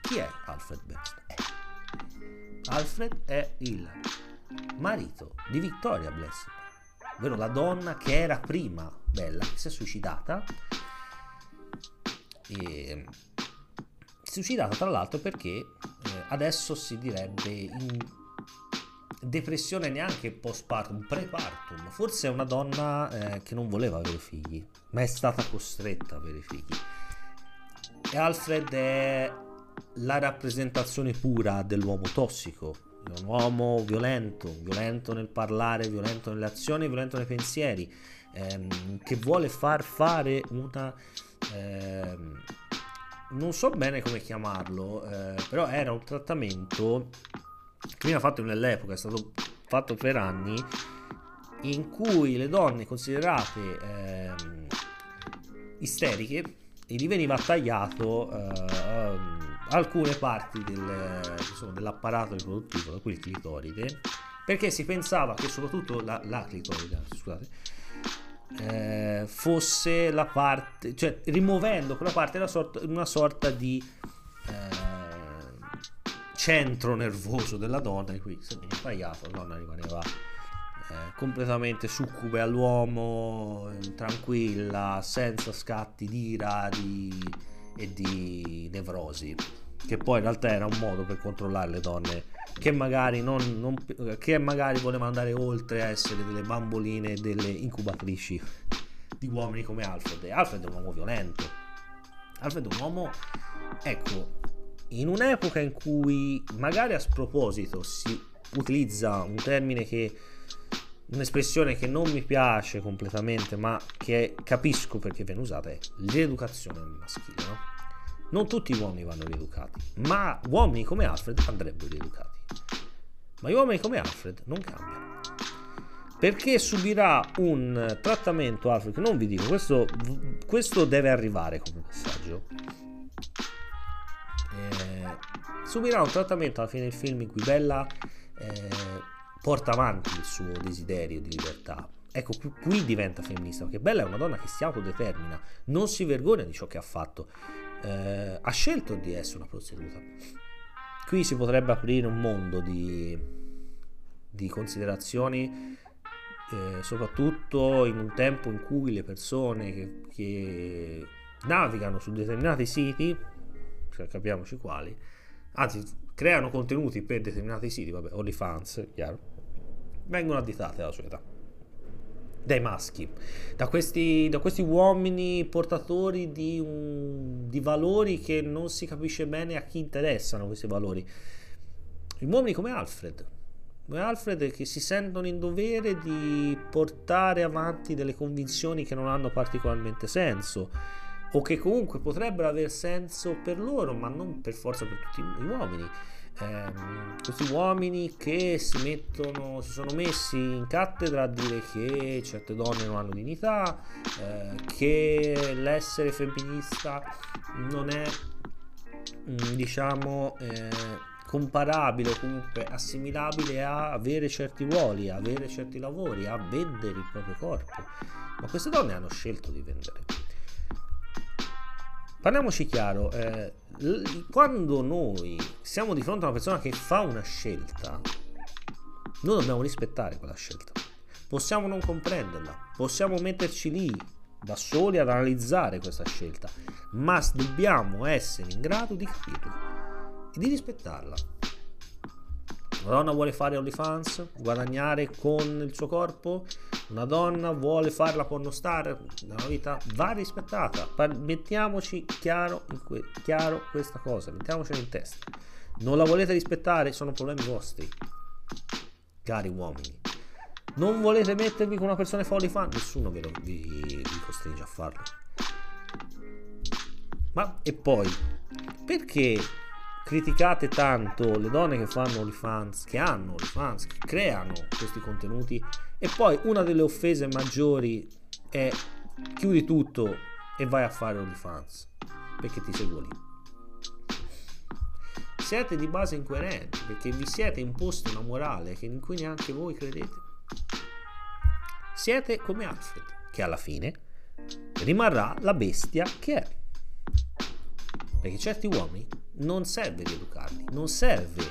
Chi è Alfred Blessington? Alfred è il marito di Victoria Blessington, ovvero la donna che era prima Bella, che si è suicidata, e suicidata tra l'altro perché adesso si direbbe in depressione, neanche postpartum, prepartum. Forse è una donna che non voleva avere figli, ma è stata costretta a avere figli. E Alfred è la rappresentazione pura dell'uomo tossico, un uomo violento, violento nel parlare, violento nelle azioni, violento nei pensieri, che vuole far fare una... non so bene come chiamarlo, però era un trattamento che viene fatto nell'epoca, è stato fatto per anni, in cui le donne considerate isteriche, e gli veniva tagliato alcune parti dell'apparato riproduttivo, da cui il clitoride, perché si pensava che soprattutto la clitoride, scusate, fosse la parte, cioè rimuovendo quella parte era una sorta di centro nervoso della donna, e qui se veniva tagliato la donna rimaneva completamente succube all'uomo, tranquilla, senza scatti d'ira e di nevrosi, che poi in realtà era un modo per controllare le donne che magari non voleva andare oltre a essere delle bamboline, delle incubatrici di uomini come Alfred. Alfred è un uomo violento, Alfred è un uomo, ecco, in un'epoca in cui magari a sproposito si utilizza un termine un'espressione che non mi piace completamente, ma che capisco perché viene usata, è l'educazione maschile, no? Non tutti gli uomini vanno rieducati, ma uomini come Alfred andrebbero rieducati, ma gli uomini come Alfred non cambiano. perché subirà un trattamento altro che non vi dico. Questo deve arrivare come messaggio. Subirà un trattamento alla fine del film in cui Bella porta avanti il suo desiderio di libertà. Ecco, qui diventa femminista, perché Bella è una donna che si autodetermina, non si vergogna di ciò che ha fatto, ha scelto di essere una prostituta. Qui si potrebbe aprire un mondo di considerazioni, soprattutto in un tempo in cui le persone che navigano su determinati siti, capiamoci quali, anzi creano contenuti per determinati siti, vabbè, OnlyFans, chiaro, vengono additate alla sua età. Dai maschi, da questi uomini portatori di valori che non si capisce bene a chi interessano questi valori. Uomini come Alfred che si sentono in dovere di portare avanti delle convinzioni che non hanno particolarmente senso, o che comunque potrebbero aver senso per loro, ma non per forza per tutti gli uomini. Questi uomini che si sono messi in cattedra a dire che certe donne non hanno dignità, che l'essere femminista non è comparabile o comunque assimilabile a avere certi ruoli, a avere certi lavori, a vendere il proprio corpo. Ma queste donne hanno scelto di vendere. Parliamoci chiaro, quando noi siamo di fronte a una persona che fa una scelta, noi dobbiamo rispettare quella scelta. Possiamo non comprenderla, possiamo metterci lì da soli ad analizzare questa scelta, ma dobbiamo essere in grado di capirla e di rispettarla. Una donna vuole fare OnlyFans, guadagnare con il suo corpo. Una donna vuole farla pornostar nella vita, va rispettata. Mettiamoci chiaro questa cosa, mettiamocela in testa. Non la volete rispettare, sono problemi vostri, cari uomini. Non volete mettervi con una persona che fa OnlyFans, nessuno vi costringe a farlo. Ma e poi, perché criticate tanto le donne che fanno OnlyFans, che hanno OnlyFans, che creano questi contenuti, e poi una delle offese maggiori è chiudi tutto e vai a fare OnlyFans perché ti seguo lì? Siete di base incoerenti, perché vi siete imposti una morale in cui neanche voi credete. Siete come Alfred, che alla fine rimarrà la bestia che è, perché certi uomini non serve rieducarli, non serve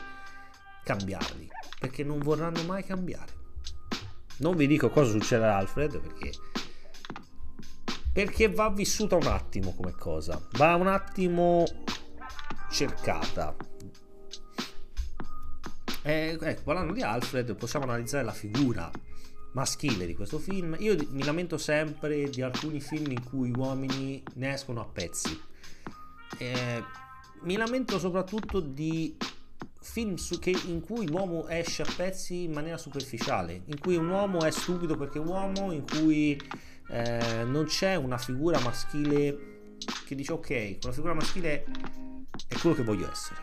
cambiarli, perché non vorranno mai cambiare. Non vi dico cosa succede ad Alfred, perché va vissuta un attimo come cosa, va un attimo cercata. Ecco, parlando di Alfred, possiamo analizzare la figura maschile di questo film. Io mi lamento sempre di alcuni film in cui gli uomini ne escono a pezzi. Mi lamento soprattutto di film in cui l'uomo esce a pezzi in maniera superficiale, in cui un uomo è stupido perché è uomo, in cui non c'è una figura maschile che dice ok, quella figura maschile è quello che voglio essere.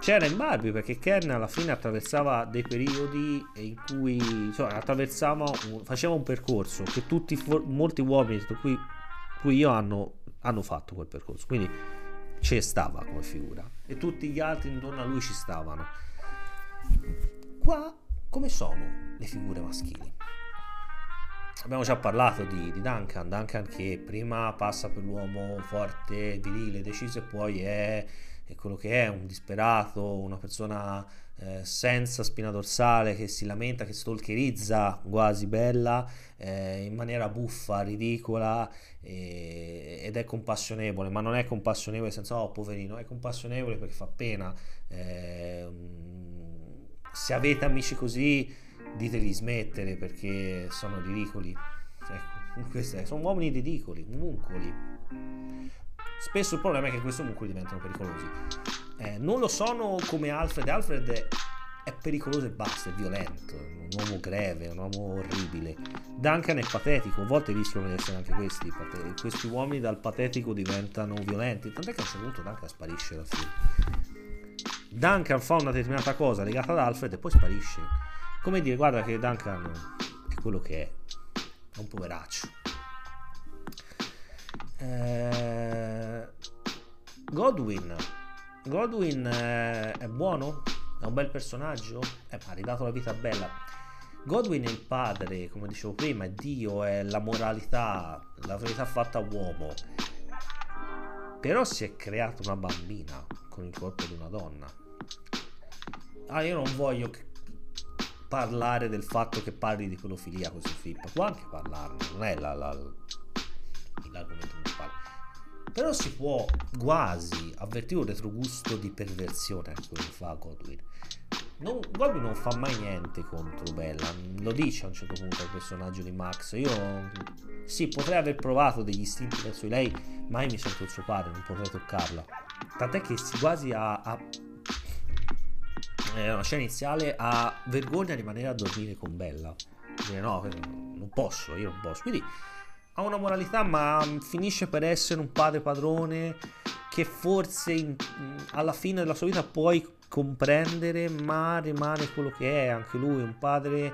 C'era in Barbie, perché Ken alla fine attraversava dei periodi in cui faceva un percorso che molti uomini qui io hanno fatto quel percorso, quindi ci stava come figura e tutti gli altri intorno a lui ci stavano. Qua come sono le figure maschili? Abbiamo già parlato di Duncan che prima passa per l'uomo forte, virile, deciso, e poi è quello che è, un disperato, una persona senza spina dorsale, che si lamenta, che stalkerizza quasi Bella in maniera buffa, ridicola, ed è compassionevole, ma non è compassionevole senza oh poverino, è compassionevole perché fa pena. Se avete amici così, diteli di smettere perché sono ridicoli. Ecco, sono uomini ridicoli, muncoli. Spesso il problema è che questi muncoli diventano pericolosi. Non lo sono come Alfred. Alfred è pericoloso e basta, è violento, è un uomo greve, è un uomo orribile. Duncan è patetico, a volte rischiano di essere anche questi uomini dal patetico diventano violenti, tant'è che a un certo punto Duncan sparisce dal film. Duncan fa una determinata cosa legata ad Alfred e poi sparisce. Come dire, guarda che Duncan è quello che è un poveraccio. Godwin è buono? È un bel personaggio? Ma ha ridato la vita bella. Godwin è il padre, come dicevo prima, è Dio, è la moralità, la verità fatta uomo. Però si è creata una bambina con il corpo di una donna. Io non voglio parlare del fatto che parli di pedofilia così flippa, può anche parlarne, non è l'argomento principale. Però si può quasi avvertire un retrogusto di perversione a quello che fa Godwin. Godwin non fa mai niente contro Bella, lo dice a un certo punto il personaggio di Max. Io sì, potrei aver provato degli istinti verso lei, mai mi sento il suo padre, non potrei toccarla. Tant'è che si quasi una scena iniziale a vergogna di rimanere a dormire con Bella, dire no, io non posso. Quindi ha una moralità, ma finisce per essere un padre padrone che forse alla fine della sua vita puoi comprendere, ma rimane quello che è anche lui, un padre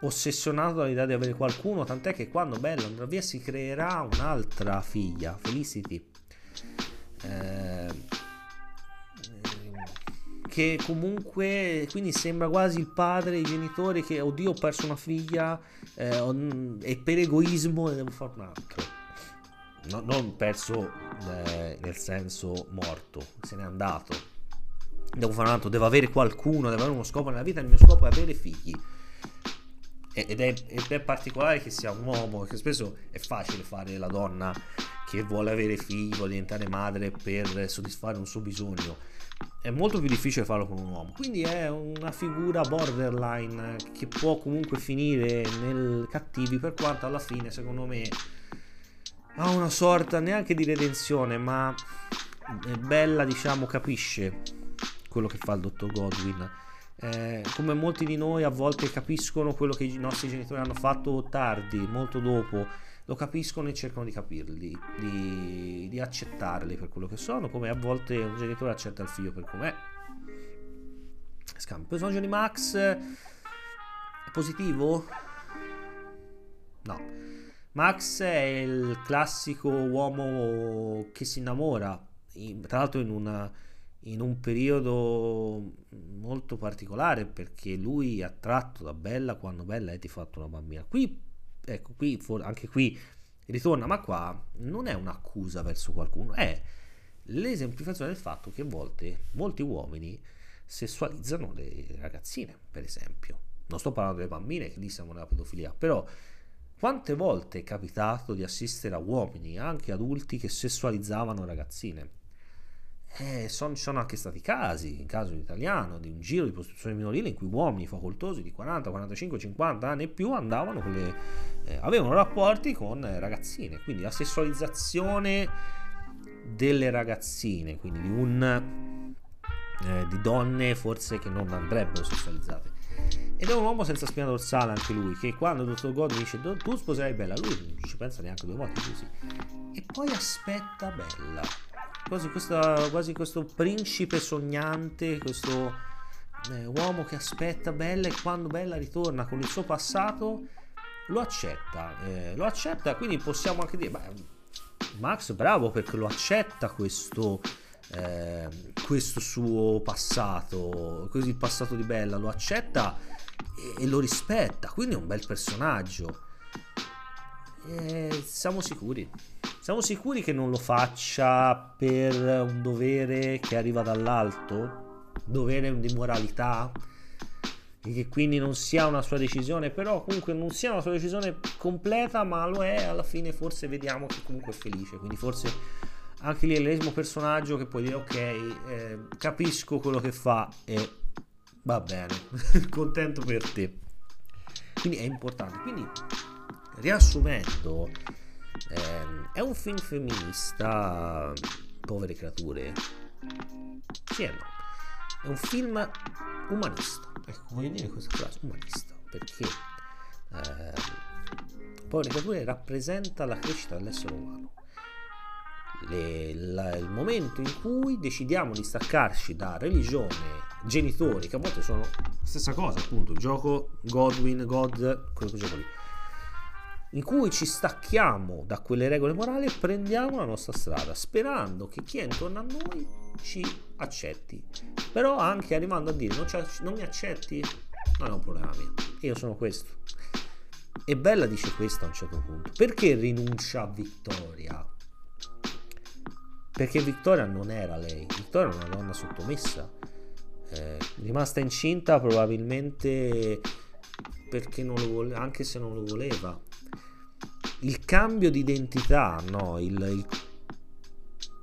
ossessionato dall'idea di avere qualcuno, tant'è che quando Bella andrà via si creerà un'altra figlia, Felicity, che comunque, quindi sembra quasi il padre, i genitori che oddio ho perso una figlia e per egoismo ne devo fare un altro, non perso nel senso morto, se n'è andato, devo fare un altro, devo avere qualcuno, devo avere uno scopo nella vita, il mio scopo è avere figli. Ed è particolare che sia un uomo, che spesso è facile fare la donna che vuole avere figli, vuole diventare madre per soddisfare un suo bisogno, è molto più difficile farlo con un uomo, quindi è una figura borderline che può comunque finire nel cattivi, per quanto alla fine secondo me ha una sorta neanche di redenzione, ma Bella diciamo capisce quello che fa il dottor Godwin. Come molti di noi a volte capiscono quello che i nostri genitori hanno fatto tardi, molto dopo, lo capiscono e cercano di capirli, di accettarli per quello che sono, come a volte un genitore accetta il figlio per com'è. Scambio. Il personaggio di Max è positivo? No. Max è il classico uomo che si innamora, tra l'altro in un periodo molto particolare, perché lui è attratto da Bella quando Bella è di fatto una bambina. Qui ritorna, ma qua non è un'accusa verso qualcuno, è l'esemplificazione del fatto che a volte molti uomini sessualizzano le ragazzine, per esempio. Non sto parlando delle bambine, che lì siamo nella pedofilia, però quante volte è capitato di assistere a uomini, anche adulti, che sessualizzavano ragazzine? Sono anche stati casi, in caso italiano, di un giro di prostituzione minorile in cui uomini facoltosi di 40, 45, 50 anni e più andavano con avevano rapporti con ragazzine, quindi la sessualizzazione delle ragazzine, quindi di donne forse che non andrebbero sessualizzate. Ed è un uomo senza spina dorsale anche lui, che quando il dottor Godwin dice tu sposerai Bella, lui non ci pensa neanche due volte, così, e poi aspetta Bella. Quasi questo principe sognante, questo uomo che aspetta Bella, e quando Bella ritorna con il suo passato lo accetta, quindi possiamo anche dire Max bravo, perché lo accetta questo suo passato, così il passato di Bella lo accetta e lo rispetta, quindi è un bel personaggio. Siamo sicuri che non lo faccia per un dovere che arriva dall'alto, dovere di moralità, e che quindi non sia una sua decisione, però comunque non sia una sua decisione completa, ma lo è alla fine, forse vediamo che comunque è felice, quindi forse anche lì è l'esimo personaggio che puoi dire ok, capisco quello che fa e va bene, contento per te, quindi è importante. Quindi riassumendo, è un film femminista, Povere Creature? Sì e no. È un film umanista, ecco, voglio dire questa frase, umanista, perché Povere Creature rappresenta la crescita dell'essere umano, il momento in cui decidiamo di staccarci da religione genitori, che a volte sono stessa cosa, appunto, gioco Godwin, God, quello che gioco lì, in cui ci stacchiamo da quelle regole morali e prendiamo la nostra strada, sperando che chi è intorno a noi ci accetti, però anche arrivando a dire non mi accetti? No, è un problema mio, io sono questo. E Bella dice questo a un certo punto, perché rinuncia a Vittoria? Perché Vittoria non era lei, Vittoria era una donna sottomessa, rimasta incinta probabilmente perché non lo voleva, anche se non lo voleva. Il cambio di identità, no, il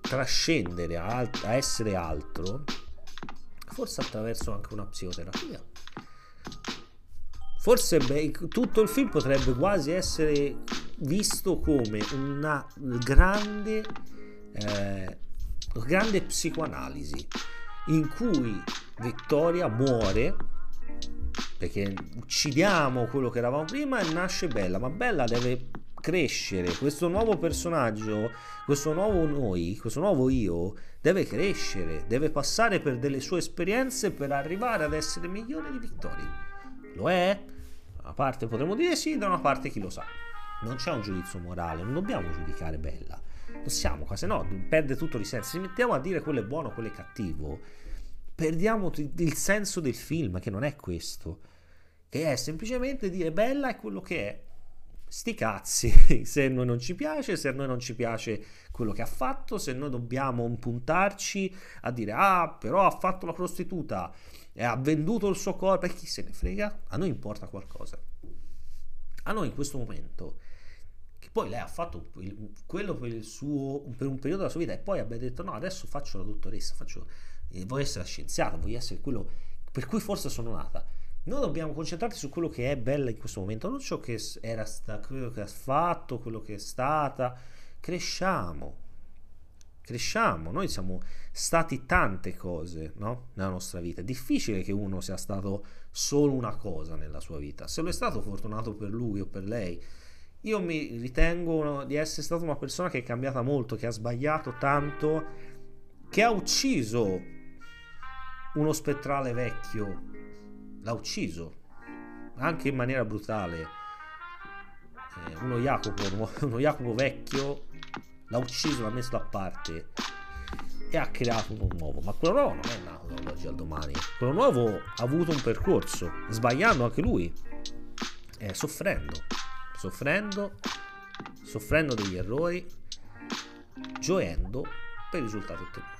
trascendere a essere altro, forse attraverso anche una psicoterapia. Forse tutto il film potrebbe quasi essere visto come una grande psicoanalisi, in cui Vittoria muore, perché uccidiamo quello che eravamo prima, e nasce Bella, ma Bella deve crescere, questo nuovo personaggio, questo nuovo noi, questo nuovo io deve crescere, deve passare per delle sue esperienze per arrivare ad essere migliore di Vittoria. Lo è? Da una parte potremmo dire sì, da una parte chi lo sa. Non c'è un giudizio morale, non dobbiamo giudicare Bella, non siamo qua, se no perde tutto il senso. Se mettiamo a dire quello è buono, quello è cattivo, perdiamo il senso del film, che non è questo, che è semplicemente dire Bella è quello che è, sti cazzi, se a noi non ci piace, se a noi non ci piace quello che ha fatto, se noi dobbiamo impuntarci a dire ah però ha fatto la prostituta e ha venduto il suo corpo, e chi se ne frega, a noi importa qualcosa, a noi in questo momento che poi lei ha fatto quello per un periodo della sua vita e poi abbia detto no adesso faccio la dottoressa, voglio essere la scienziata, voglio essere quello per cui forse sono nata. Noi dobbiamo concentrarci su quello che è Bella in questo momento, non ciò che era quello che ha fatto, quello che è stata. Cresciamo, noi siamo stati tante cose, no? Nella nostra vita. È difficile che uno sia stato solo una cosa nella sua vita. Se lo è stato, fortunato per lui o per lei. Io mi ritengo di essere stata una persona che è cambiata molto, che ha sbagliato tanto, che ha ucciso uno spettrale vecchio. L'ha ucciso anche in maniera brutale, uno Jacopo vecchio l'ha ucciso, l'ha messo da parte e ha creato uno nuovo, ma quello nuovo non è nato dall'oggi al domani, quello nuovo ha avuto un percorso, sbagliando anche lui, soffrendo degli errori, gioendo per i risultati ottenuti.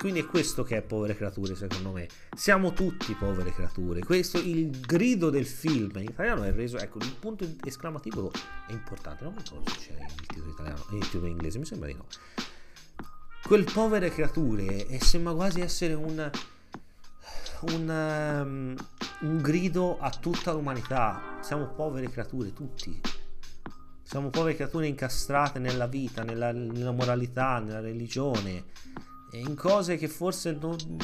Quindi è questo che è povere creature, secondo me. Siamo tutti povere creature. Questo è il grido del film. In italiano è reso, ecco, il punto esclamativo è importante. Non mi ricordo se c'è il titolo italiano e il titolo inglese, mi sembra di no. Quel povere creature sembra quasi essere un grido a tutta l'umanità. Siamo povere creature tutti. Siamo povere creature incastrate nella vita, nella moralità, nella religione, in cose che forse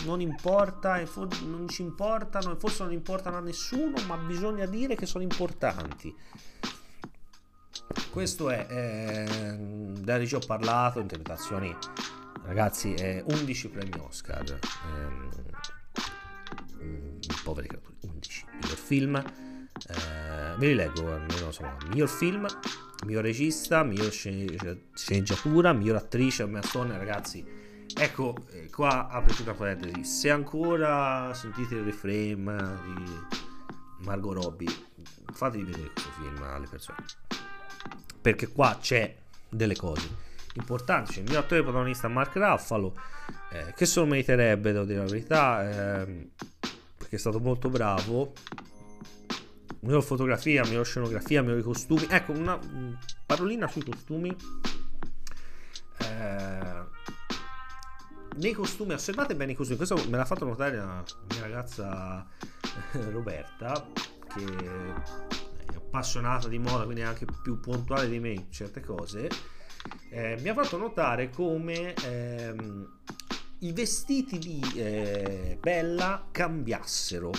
non importa e non ci importano e forse non importano a nessuno, ma bisogna dire che sono importanti. Questo è da Ricci ho parlato, interpretazioni, ragazzi, 11 premi Oscar, povere creature, 11 miglior film, ve li leggo, almeno sono miglior film, miglior regista, miglior sceneggiatura, miglior attrice, Emma Stone, ragazzi. Ecco, qua apro tutta una parentesi. Se ancora sentite il reframe di Margot Robbie, fatevi vedere questo film alle persone, perché qua c'è delle cose importanti. C'è il mio attore protagonista Mark Ruffalo, che se lo meriterebbe, devo dire la verità, perché è stato molto bravo. Miglior fotografia, miglior scenografia, migliori costumi. Ecco, una parolina sui costumi. Nei costumi, osservate bene i costumi, questo me l'ha fatto notare la mia ragazza Roberta, che è appassionata di moda, quindi è anche più puntuale di me in certe cose, mi ha fatto notare come i vestiti di Bella cambiassero,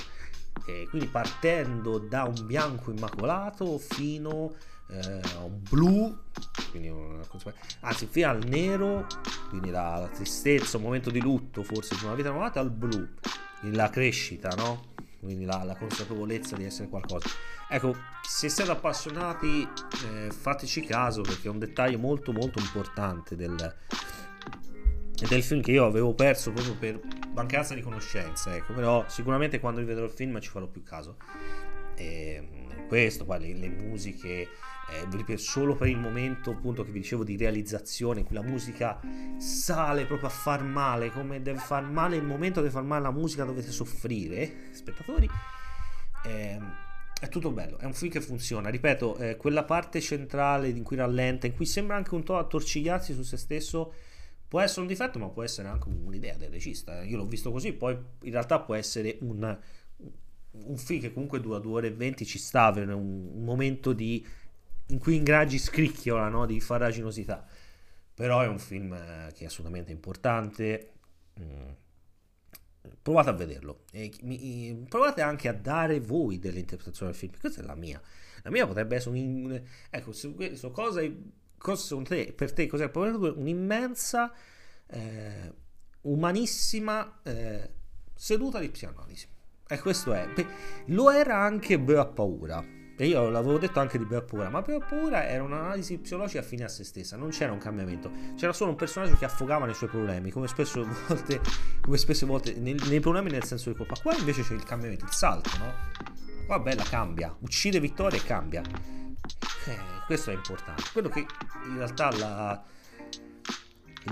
quindi partendo da un bianco immacolato fino blu, quindi anzi fino al nero, quindi la tristezza, un momento di lutto forse di una vita normata, al blu, la crescita, no? Quindi la consapevolezza di essere qualcosa. Ecco, se siete appassionati fateci caso, perché è un dettaglio molto molto importante del film che io avevo perso proprio per mancanza di conoscenza, ecco. Però sicuramente quando rivedrò il film ci farò più caso. Questo qua, le musiche, solo per il momento appunto che vi dicevo di realizzazione, in cui la musica sale proprio a far male, come deve far male il momento, deve far male la musica, dovete soffrire, spettatori. È tutto bello, è un film che funziona, ripeto, quella parte centrale in cui rallenta, in cui sembra anche un po' attorcigliarsi su se stesso, può essere un difetto ma può essere anche un'idea del regista, io l'ho visto così, poi in realtà può essere un film che comunque dura 2 ore e 20, ci sta avere un momento in cui ingaggi scricchiola, no? Di farraginosità, però è un film che è assolutamente importante. Provate a vederlo e provate anche a dare voi delle interpretazioni del film. Questa è la mia potrebbe essere ecco, su cosa secondo te, per te cos'è un'immensa umanissima seduta di psicanalisi. E questo è, lo era anche Bea Paura, e io l'avevo detto anche di Bea Paura, ma Bea Paura era un'analisi psicologica fine a se stessa, non c'era un cambiamento, c'era solo un personaggio che affogava nei suoi problemi, come spesse volte nei problemi nel senso di colpa. Qua invece c'è il cambiamento, il salto, no? Qua bella cambia, uccide Vittoria e cambia, questo è importante, quello che in realtà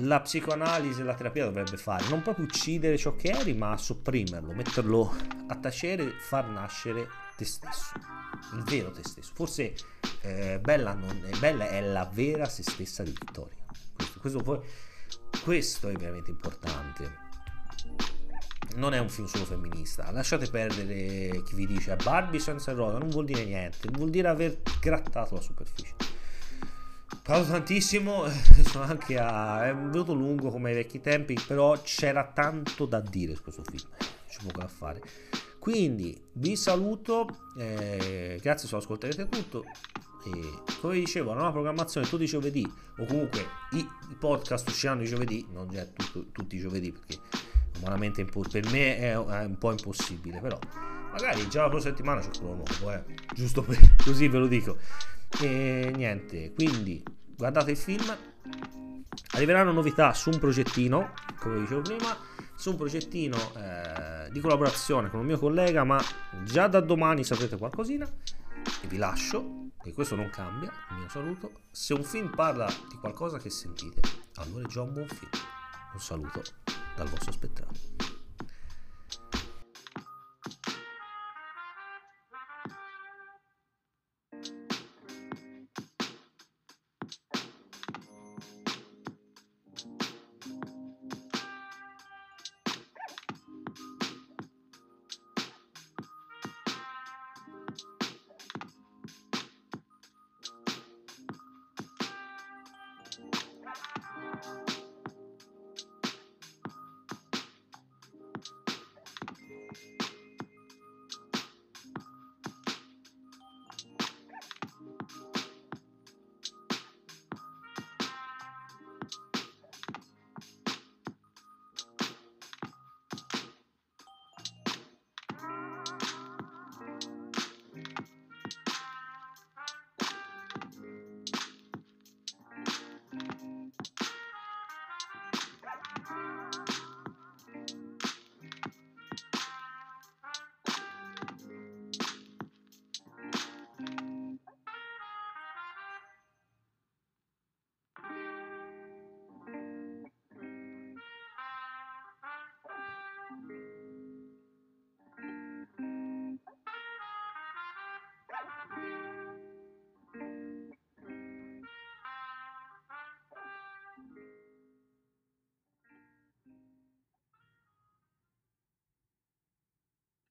la psicoanalisi e la terapia dovrebbe fare, non proprio uccidere ciò che eri, ma sopprimerlo, metterlo a tacere, far nascere te stesso, il vero te stesso. Forse bella è la vera se stessa di Vittoria. Questo è veramente importante. Non è un film solo femminista, lasciate perdere chi vi dice Barbie senza il rosa, non vuol dire niente, vuol dire aver grattato la superficie. Parlo tantissimo, sono anche è venuto lungo come ai vecchi tempi, però c'era tanto da dire su questo film, c'è poco da fare. Quindi vi saluto, grazie se ascolterete tutto, e come dicevo la nuova programmazione tutti i giovedì, o comunque i podcast usciranno i giovedì, non già tutti i giovedì perché umanamente per me è un po' impossibile, però magari già la prossima settimana c'è quello nuovo, giusto così ve lo dico. E niente, quindi guardate il film, arriveranno novità su un progettino, come dicevo prima, su un progettino di collaborazione con un mio collega, ma già da domani saprete qualcosina. E vi lascio, e questo non cambia il mio saluto: se un film parla di qualcosa che sentite, allora è già un buon film. Un saluto dal vostro Spettrale.